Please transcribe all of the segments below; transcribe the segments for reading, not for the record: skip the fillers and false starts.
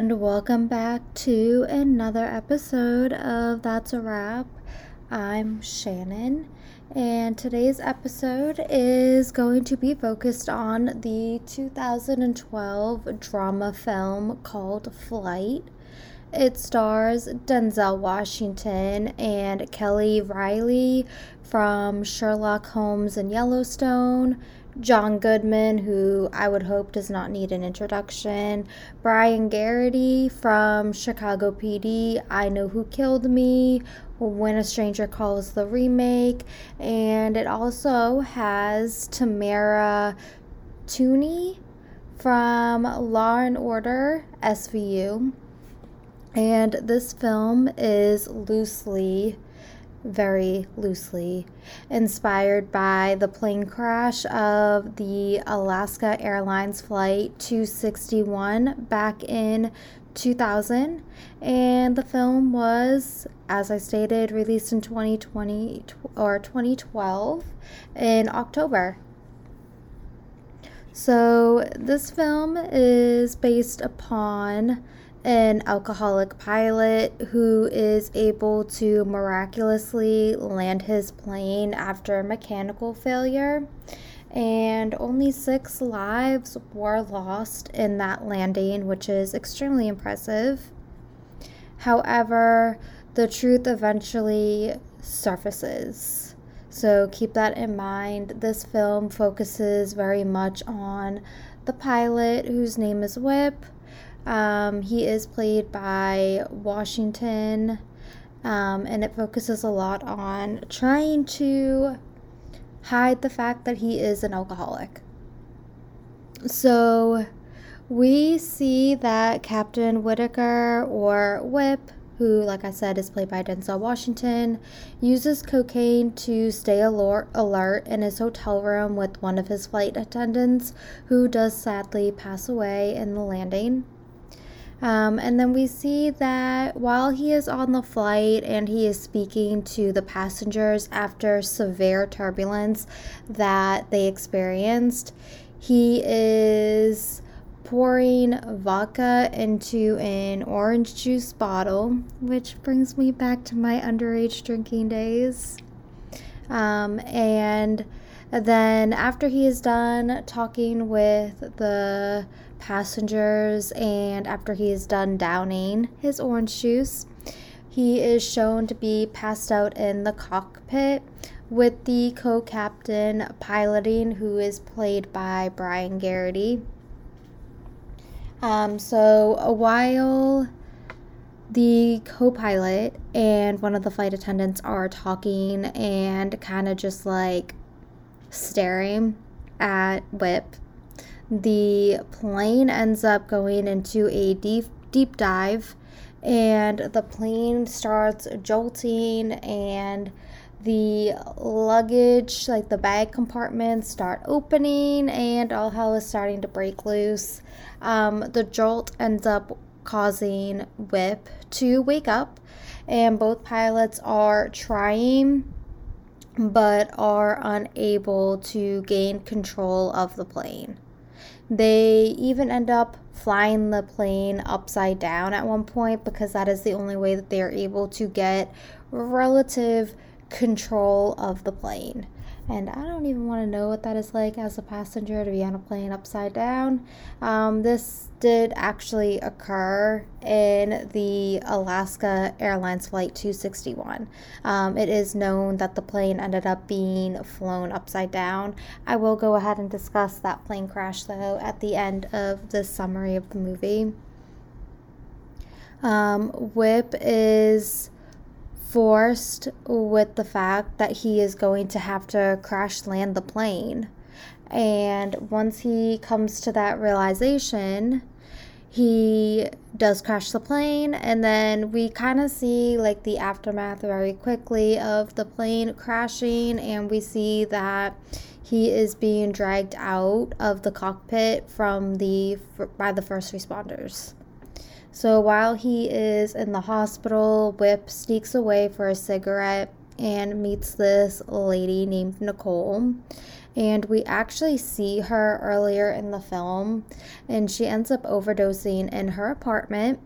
and welcome back to another episode of That's a Wrap. I'm Shannon, and today's episode is going to be focused on the 2012 drama film called Flight. It stars Denzel Washington and Kelly Reilly from Sherlock Holmes and Yellowstone, John Goodman, who I would hope does not need an introduction, Brian Garrity from Chicago PD, I Know Who Killed Me, When a Stranger Calls, the remake, and it also has Tamara Tunie from Law and Order SVU. And this film is loosely, very loosely, inspired by the plane crash of the Alaska Airlines Flight 261 back in 2000. And the film was, as I stated, released in 2012 in October. So this film is based upon an alcoholic pilot who is able to miraculously land his plane after mechanical failure, and only 6 lives were lost in that landing, which is extremely impressive. However, the truth eventually surfaces, so keep that in mind. This film focuses very much on the pilot, whose name is Whip. He is played by Washington, and it focuses a lot on trying to hide the fact that he is an alcoholic. So we see that Captain Whitaker, or Whip, who, like I said, is played by Denzel Washington, uses cocaine to stay alert in his hotel room with one of his flight attendants, who does sadly pass away in the landing. And then we see that while he is on the flight and he is speaking to the passengers after severe turbulence that they experienced, he is pouring vodka into an orange juice bottle, which brings me back to my underage drinking days. And then after he is done talking with the passengers and after he is done downing his orange juice, he is shown to be passed out in the cockpit with the co-captain piloting, who is played by Brian Garrity. So while the co-pilot and one of the flight attendants are talking and kind of just like staring at Whip, the plane ends up going into a deep dive, and the plane starts jolting, and the luggage, like the bag compartments, start opening, and all hell is starting to break loose. The jolt ends up causing Whip to wake up, and both pilots are trying but are unable to gain control of the plane. They even end up flying the plane upside down at one point, because that is the only way that they are able to get relative control of the plane. And I don't even want to know what that is like as a passenger, to be on a plane upside down. This did actually occur in the Alaska Airlines Flight 261. It is known that the plane ended up being flown upside down. I will go ahead and discuss that plane crash, though, at the end of the summary of the movie. Whip is forced with the fact that he is going to have to crash land the plane. And once he comes to that realization, he does crash the plane, and then we kind of see like the aftermath very quickly of the plane crashing, and we see that he is being dragged out of the cockpit by the first responders. So while he is in the hospital, Whip sneaks away for a cigarette and meets this lady named Nicole. And we actually see her earlier in the film, and she ends up overdosing in her apartment.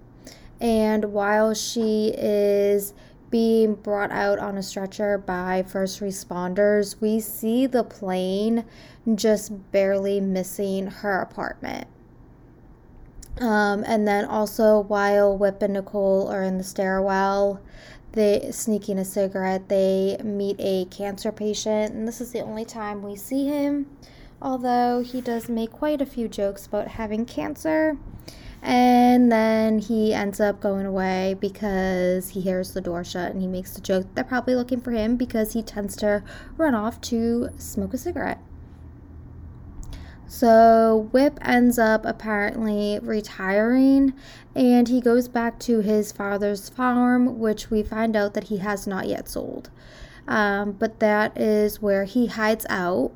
And while she is being brought out on a stretcher by first responders, we see the plane just barely missing her apartment. And then also while Whip and Nicole are in the stairwell, they sneaking a cigarette, they meet a cancer patient, and this is the only time we see him, although he does make quite a few jokes about having cancer. And then he ends up going away because he hears the door shut, and he makes the joke they're probably looking for him because he tends to run off to smoke a cigarette. So Whip ends up apparently retiring, and he goes back to his father's farm, which we find out that he has not yet sold. But that is where he hides out,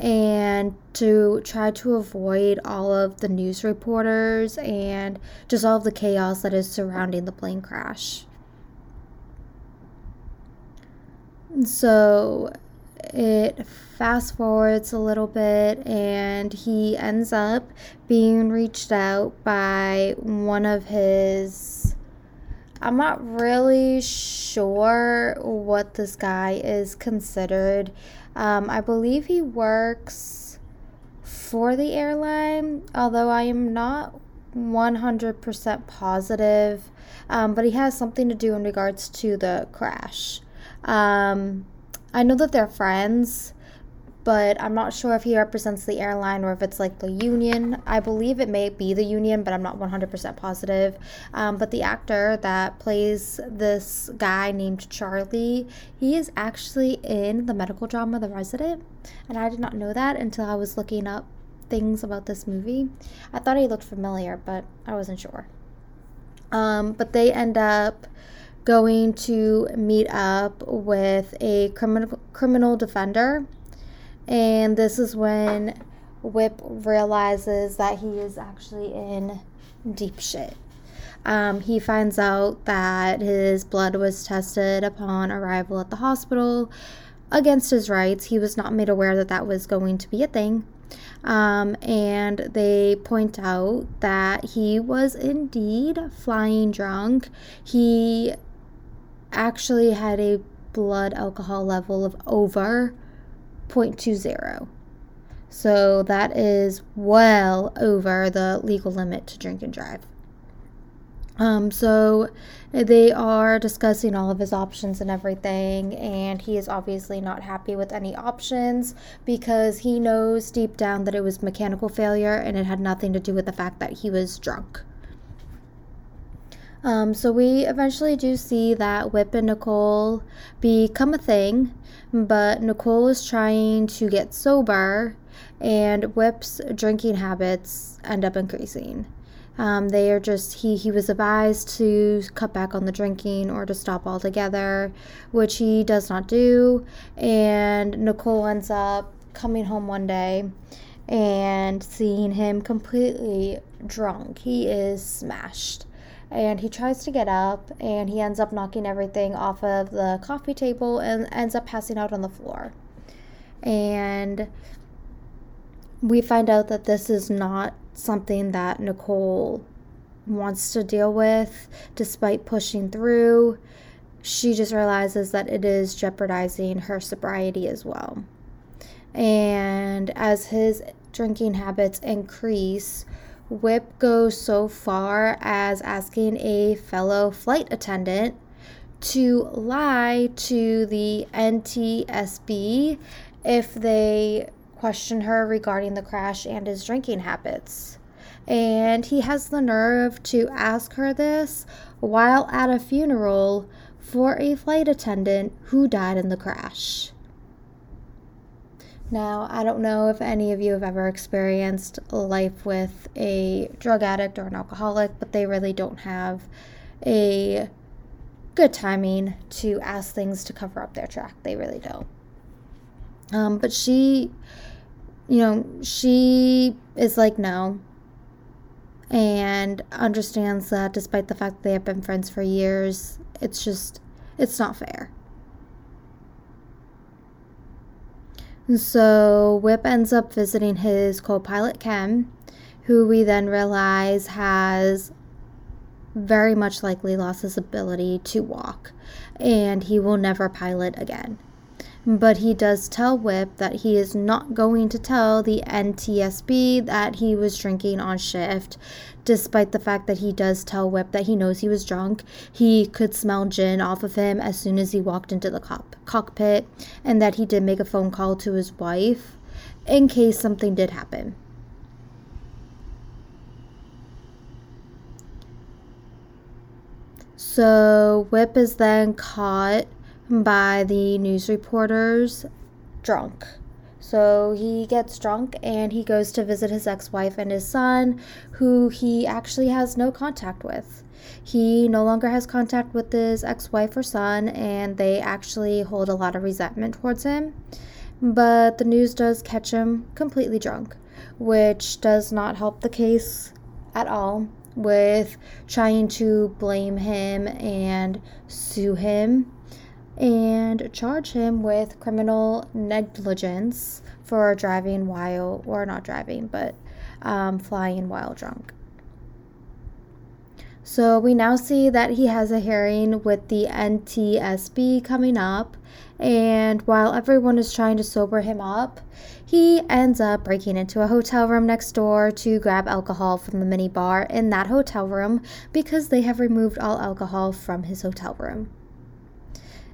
and to try to avoid all of the news reporters and just all of the chaos that is surrounding the plane crash. So it fast forwards a little bit, and he ends up being reached out by one of his, I'm not really sure what this guy is considered. I believe he works for the airline, although I am not 100% positive, but he has something to do in regards to the crash. I know that they're friends, but I'm not sure if he represents the airline or if it's like the union. I believe it may be the union, but I'm not 100% positive. But the actor that plays this guy named Charlie, he is actually in the medical drama The Resident. And I did not know that until I was looking up things about this movie. I thought he looked familiar, but I wasn't sure. But they end up going to meet up with a criminal defender, and this is when Whip realizes that he is actually in deep shit. He finds out that his blood was tested upon arrival at the hospital against his rights. He was not made aware that that was going to be a thing. And they point out that he was indeed flying drunk. He actually had a blood alcohol level of over 0.20. So that is well over the legal limit to drink and drive. So they are discussing all of his options and everything, and he is obviously not happy with any options because he knows deep down that it was mechanical failure and it had nothing to do with the fact that he was drunk. So we eventually do see that Whip and Nicole become a thing, but Nicole is trying to get sober, and Whip's drinking habits end up increasing. They are just, he was advised to cut back on the drinking or to stop altogether, which he does not do, and Nicole ends up coming home one day and seeing him completely drunk. He is smashed. And he tries to get up, and he ends up knocking everything off of the coffee table and ends up passing out on the floor. And we find out that this is not something that Nicole wants to deal with. Despite pushing through, she just realizes that it is jeopardizing her sobriety as well. And as his drinking habits increase, Whip goes so far as asking a fellow flight attendant to lie to the NTSB if they question her regarding the crash and his drinking habits. And he has the nerve to ask her this while at a funeral for a flight attendant who died in the crash. Now, I don't know if any of you have ever experienced life with a drug addict or an alcoholic, but they really don't have a good timing to ask things to cover up their track. They really don't. But she is like, no, and understands that despite the fact that they have been friends for years, it's not fair. And so Whip ends up visiting his co-pilot, Ken, who we then realize has very much likely lost his ability to walk, and he will never pilot again. But he does tell Whip that he is not going to tell the NTSB that he was drinking on shift, despite the fact that he does tell Whip that he knows he was drunk. He could smell gin off of him as soon as he walked into the cockpit, and that he did make a phone call to his wife in case something did happen. So Whip is then caught by the news reporters drunk. So he gets drunk and he goes to visit his ex-wife and his son, who he actually has no contact with. He no longer has contact with his ex-wife or son, and they actually hold a lot of resentment towards him. But the news does catch him completely drunk, which does not help the case at all, with trying to blame him and sue him and charge him with criminal negligence for driving while, or not driving, but flying while drunk. So we now see that he has a hearing with the NTSB coming up, and while everyone is trying to sober him up, he ends up breaking into a hotel room next door to grab alcohol from the mini bar in that hotel room, because they have removed all alcohol from his hotel room.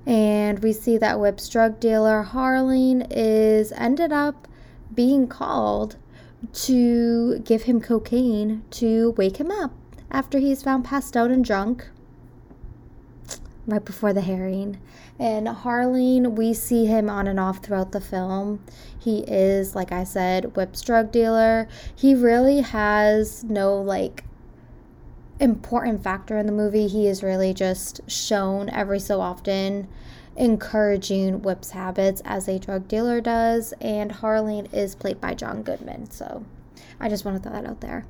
And we see that Whip's drug dealer, Harling, is ended up being called to give him cocaine to wake him up after he's found passed out and drunk right before the hearing. And Harling, we see him on and off throughout the film. He is, like I said, Whip's drug dealer. He really has no, important factor in the movie. He is really just shown every so often encouraging Whip's habits as a drug dealer does, and Harling is played by John Goodman, so I just want to throw that out there.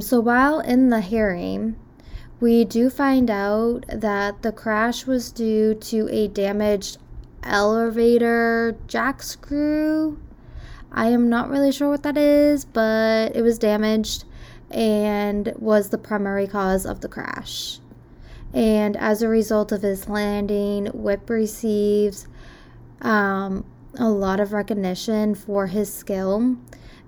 So while in the hearing, we do find out that the crash was due to a damaged elevator jack screw. I am not really sure what that is, but it was damaged and was the primary cause of the crash. And as a result of his landing, Whip receives a lot of recognition for his skill,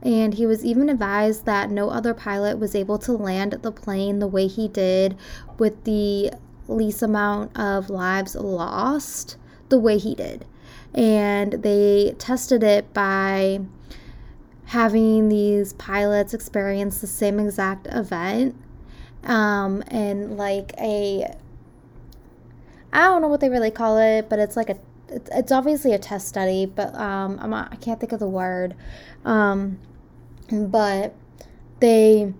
and he was even advised that no other pilot was able to land the plane the way he did, with the least amount of lives lost the way he did. And they tested it by having these pilots experience the same exact event, and I don't know what they really call it, but it's obviously a test study, but I can't think of the word, but they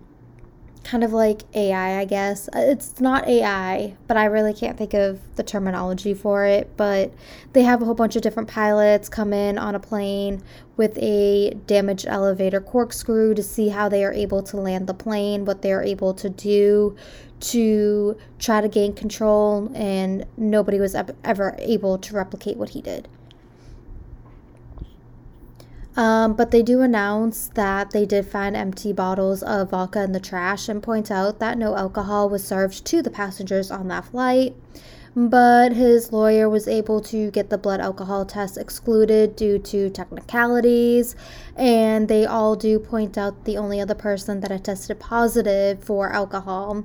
kind of AI, I guess. It's not AI, but I really can't think of the terminology for it. But they have a whole bunch of different pilots come in on a plane with a damaged elevator corkscrew to see how they are able to land the plane, what they are able to do to try to gain control, and nobody was ever able to replicate what he did. But they do announce that they did find empty bottles of vodka in the trash, and point out that no alcohol was served to the passengers on that flight. But his lawyer was able to get the blood alcohol test excluded due to technicalities, and they all do point out the only other person that had tested positive for alcohol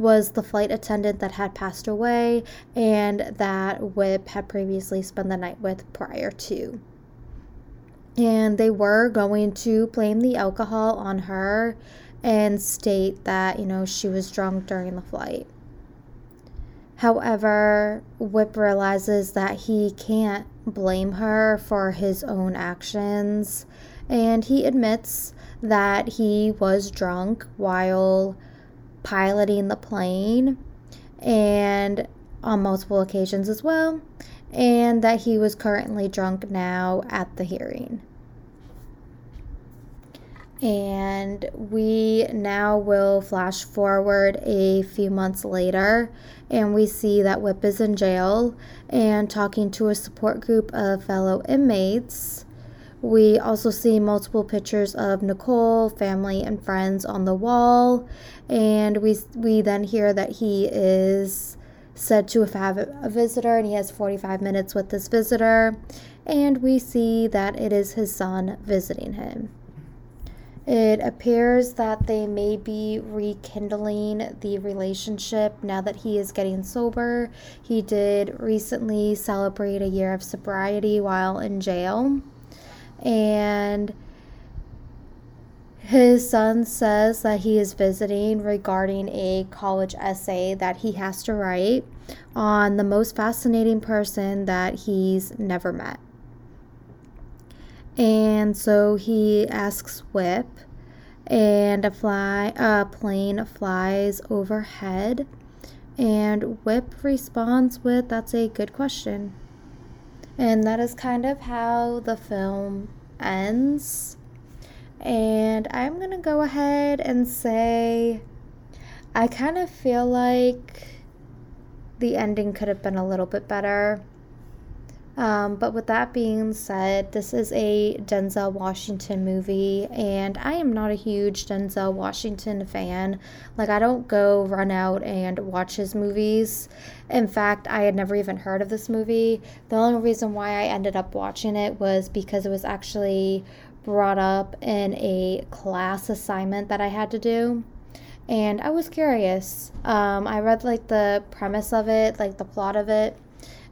was the flight attendant that had passed away and that Whip had previously spent the night with prior to. And they were going to blame the alcohol on her and state that, she was drunk during the flight. However, Whip realizes that he can't blame her for his own actions, and he admits that he was drunk while piloting the plane, and on multiple occasions as well, and that he was currently drunk now at the hearing. And we now will flash forward a few months later, and we see that Whip is in jail and talking to a support group of fellow inmates. We also see multiple pictures of Nicole, family, and friends on the wall, and we then hear that he is said to have a visitor, and he has 45 minutes with this visitor, and we see that it is his son visiting him. It appears that they may be rekindling the relationship now that he is getting sober. He did recently celebrate a year of sobriety while in jail. And his son says that he is visiting regarding a college essay that he has to write on the most fascinating person that he's never met. And so he asks Whip, and a plane flies overhead, and Whip responds with, "That's a good question." And that is kind of how the film ends. And I'm going to go ahead and say I kind of feel like the ending could have been a little bit better. But with that being said, this is a Denzel Washington movie, and I am not a huge Denzel Washington fan. Like, I don't go run out and watch his movies. In fact, I had never even heard of this movie. The only reason why I ended up watching it was because it was actually brought up in a class assignment that I had to do. And I was curious. I read, like, the premise of it, like, the plot of it.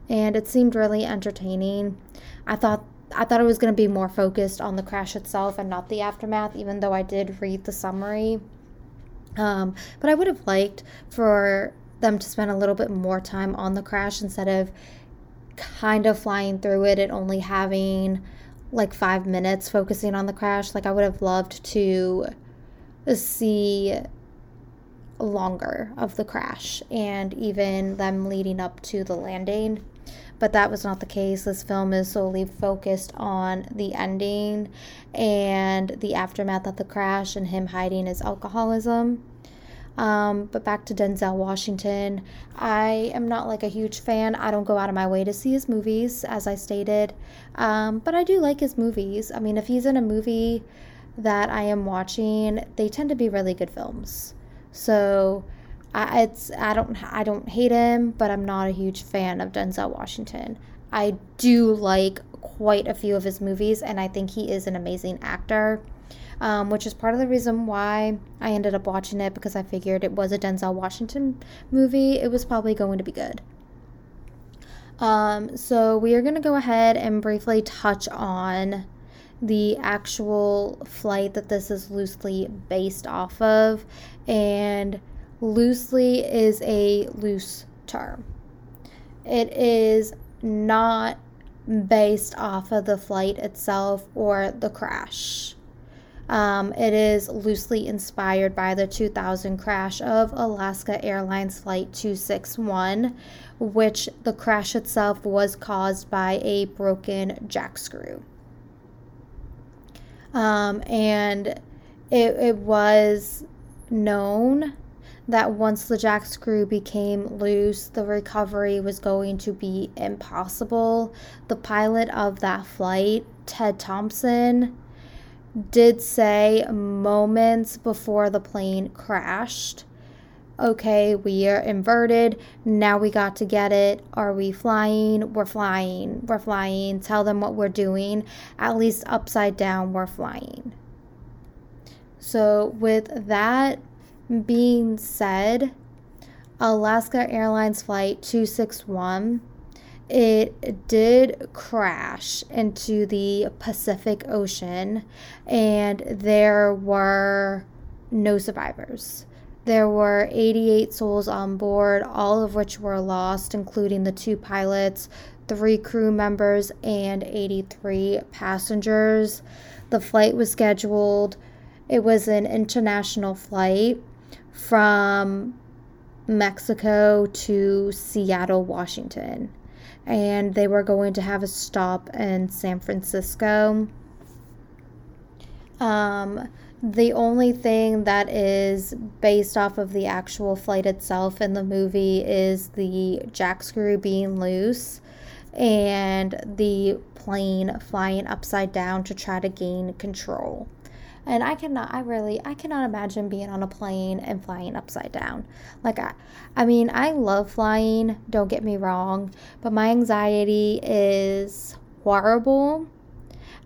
And it seemed really entertaining. I thought it was going to be more focused on the crash itself and not the aftermath, even though I did read the summary. But I would have liked for them to spend a little bit more time on the crash instead of kind of flying through it and only having like 5 minutes focusing on the crash. Like, I would have loved to see longer of the crash and even them leading up to the landing, but that was not the case. This film is solely focused on the ending and the aftermath of the crash and him hiding his alcoholism. But back to Denzel Washington, I am not like a huge fan. I don't go out of my way to see his movies, as I stated, but I do like his movies. I mean, if he's in a movie that I am watching, they tend to be really good films. So, I don't hate him, but I'm not a huge fan of Denzel Washington. I do like quite a few of his movies, and I think he is an amazing actor, which is part of the reason why I ended up watching it, because I figured it was a Denzel Washington movie. It was probably going to be good. So we are going to go ahead and briefly touch on the actual flight that this is loosely based off of, and loosely is a loose term. It is not based off of the flight itself or the crash. It is loosely inspired by the 2000 crash of Alaska Airlines Flight 261, which the crash itself was caused by a broken jack screw. And it was known that once the jack screw became loose, the recovery was going to be impossible. The pilot of that flight, Ted Thompson, did say moments before the plane crashed, "Okay, we are inverted. Now we got to get it. Are we flying? We're flying. We're flying. Tell them what we're doing. At least upside down, we're flying." So with that being said, Alaska Airlines Flight 261, it did crash into the Pacific Ocean, and there were no survivors. There were 88 souls on board, all of which were lost, including the 2 pilots, 3 crew members, and 83 passengers. The flight was scheduled. It was an international flight from Mexico to Seattle, Washington, and they were going to have a stop in San Francisco. The only thing that is based off of the actual flight itself in the movie is the jack screw being loose and the plane flying upside down to try to gain control. And I cannot imagine being on a plane and flying upside down. Like, I mean, I love flying, don't get me wrong, but my anxiety is horrible.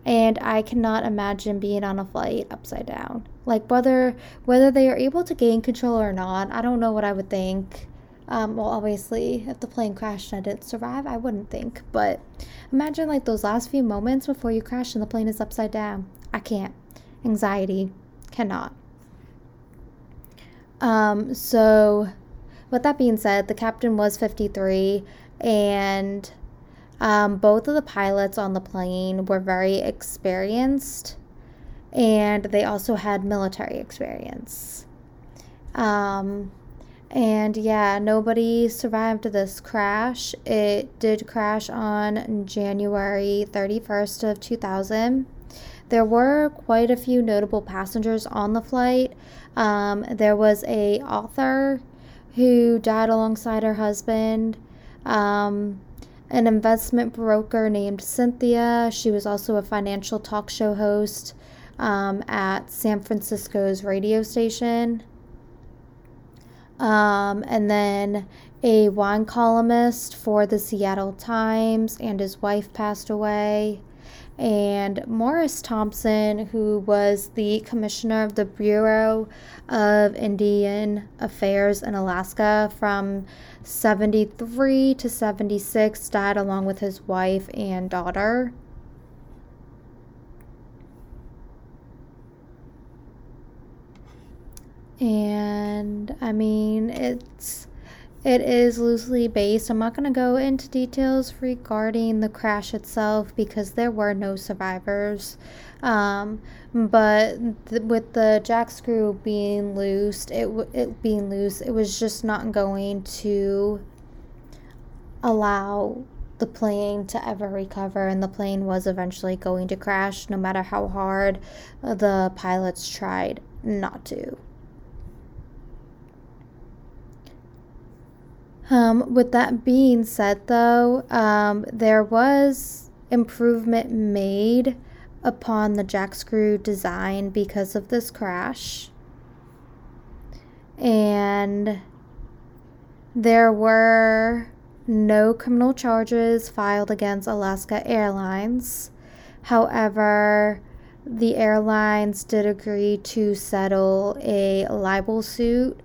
And I cannot imagine being on a flight upside down. Like, whether they are able to gain control or not, I don't know what I would think. Well, obviously, if the plane crashed and I didn't survive, I wouldn't think. But imagine, like, those last few moments before you crash and the plane is upside down. I can't. Anxiety. Cannot. So, with that being said, the captain was 53, and... both of the pilots on the plane were very experienced, and they also had military experience. And yeah, nobody survived this crash. It did crash on January 31st of 2000. There were quite a few notable passengers on the flight. There was an author who died alongside her husband. An investment broker named Cynthia. She was also a financial talk show host at San Francisco's radio station. And then a wine columnist for the Seattle Times and his wife passed away. And Morris Thompson, who was the commissioner of the Bureau of Indian Affairs in Alaska from 73 to 76, died along with his wife and daughter. And I mean, it is loosely based. I'm not going to go into details regarding the crash itself because there were no survivors. But with the jack screw being loosed, it was just not going to allow the plane to ever recover, and the plane was eventually going to crash no matter how hard the pilots tried not to. With that being said, though, there was improvement made upon the jack screw design because of this crash. And there were no criminal charges filed against Alaska Airlines. However, the airlines did agree to settle a libel suit.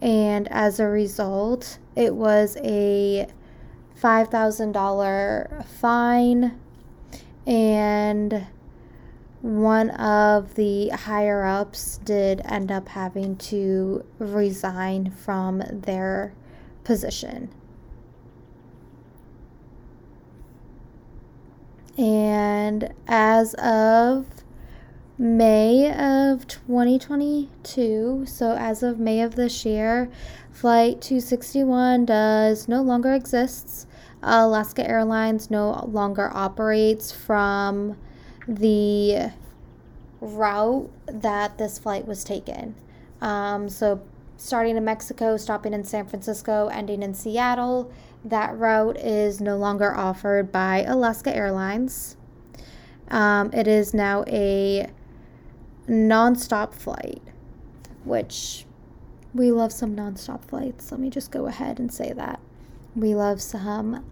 And as a result, it was a $5,000 fine, and one of the higher-ups did end up having to resign from their position. And as of May of 2022, so as of May of this year, Flight 261 does no longer exists. Alaska Airlines no longer operates from the route that this flight was taken. So starting in Mexico, stopping in San Francisco, ending in Seattle, that route is no longer offered by Alaska Airlines. It is now a nonstop flight, which we love some nonstop flights. Let me just go ahead and say that. We love some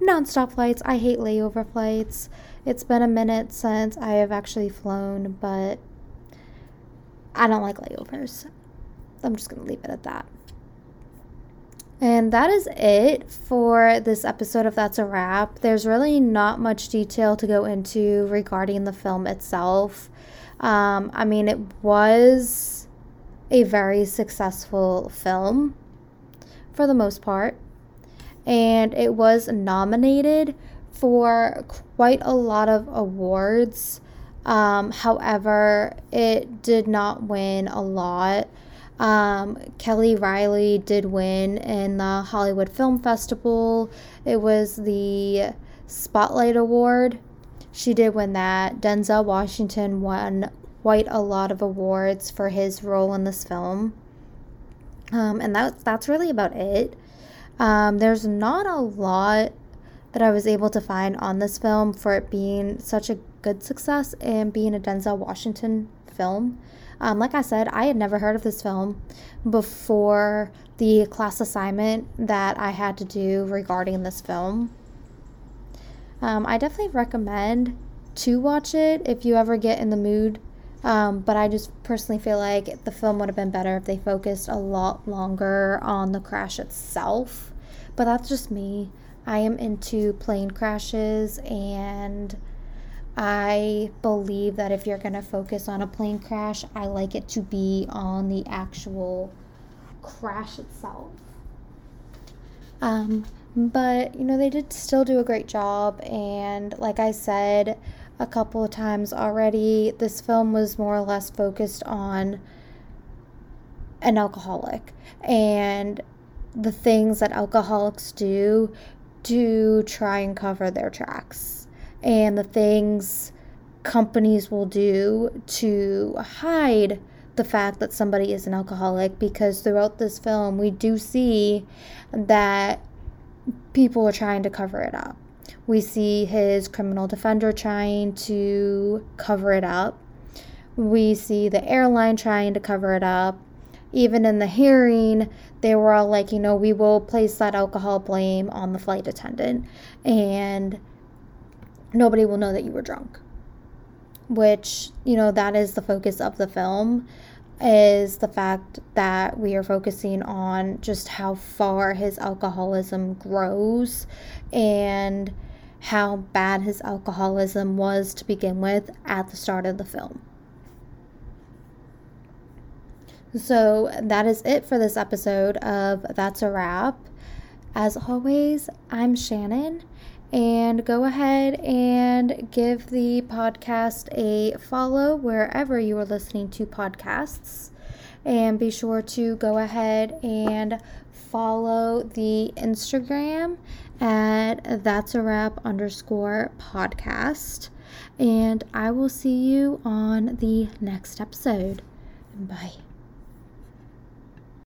nonstop flights. I hate layover flights. It's been a minute since I have actually flown, but I don't like layovers. I'm just going to leave it at that. And that is it for this episode of That's a Wrap. There's really not much detail to go into regarding the film itself. I mean, it was a very successful film for the most part. And it was nominated for quite a lot of awards. However, it did not win a lot. Kelly Reilly did win in the Hollywood Film Festival. It was the Spotlight Award. She did win that. Denzel Washington won quite a lot of awards for his role in this film. And that's really about it. There's not a lot that I was able to find on this film for it being such a good success and being a Denzel Washington film. Like I said, I had never heard of this film before the class assignment that I had to do regarding this film. I definitely recommend to watch it if you ever get in the mood, but I just personally feel like the film would have been better if they focused a lot longer on the crash itself. But that's just me. I am into plane crashes, and I believe that if you're going to focus on a plane crash, I like it to be on the actual crash itself. But, you know, they did still do a great job, and like I said a couple of times already, this film was more or less focused on an alcoholic and the things that alcoholics do to try and cover their tracks, and the things companies will do to hide the fact that somebody is an alcoholic, because throughout this film we do see that people are trying to cover it up. We see his criminal defender trying to cover it up. We see the airline trying to cover it up. Even in the hearing, they were all like, you know, we will place that alcohol blame on the flight attendant, and nobody will know that you were drunk. Which, you know, that is the focus of the film, is the fact that we are focusing on just how far his alcoholism grows and how bad his alcoholism was to begin with at the start of the film. So that is it for this episode of That's a Wrap. As always, I'm Shannon, and go ahead and give the podcast a follow wherever you are listening to podcasts. And be sure to go ahead and follow the Instagram at @thatsawrap_podcast. And I will see you on the next episode. Bye.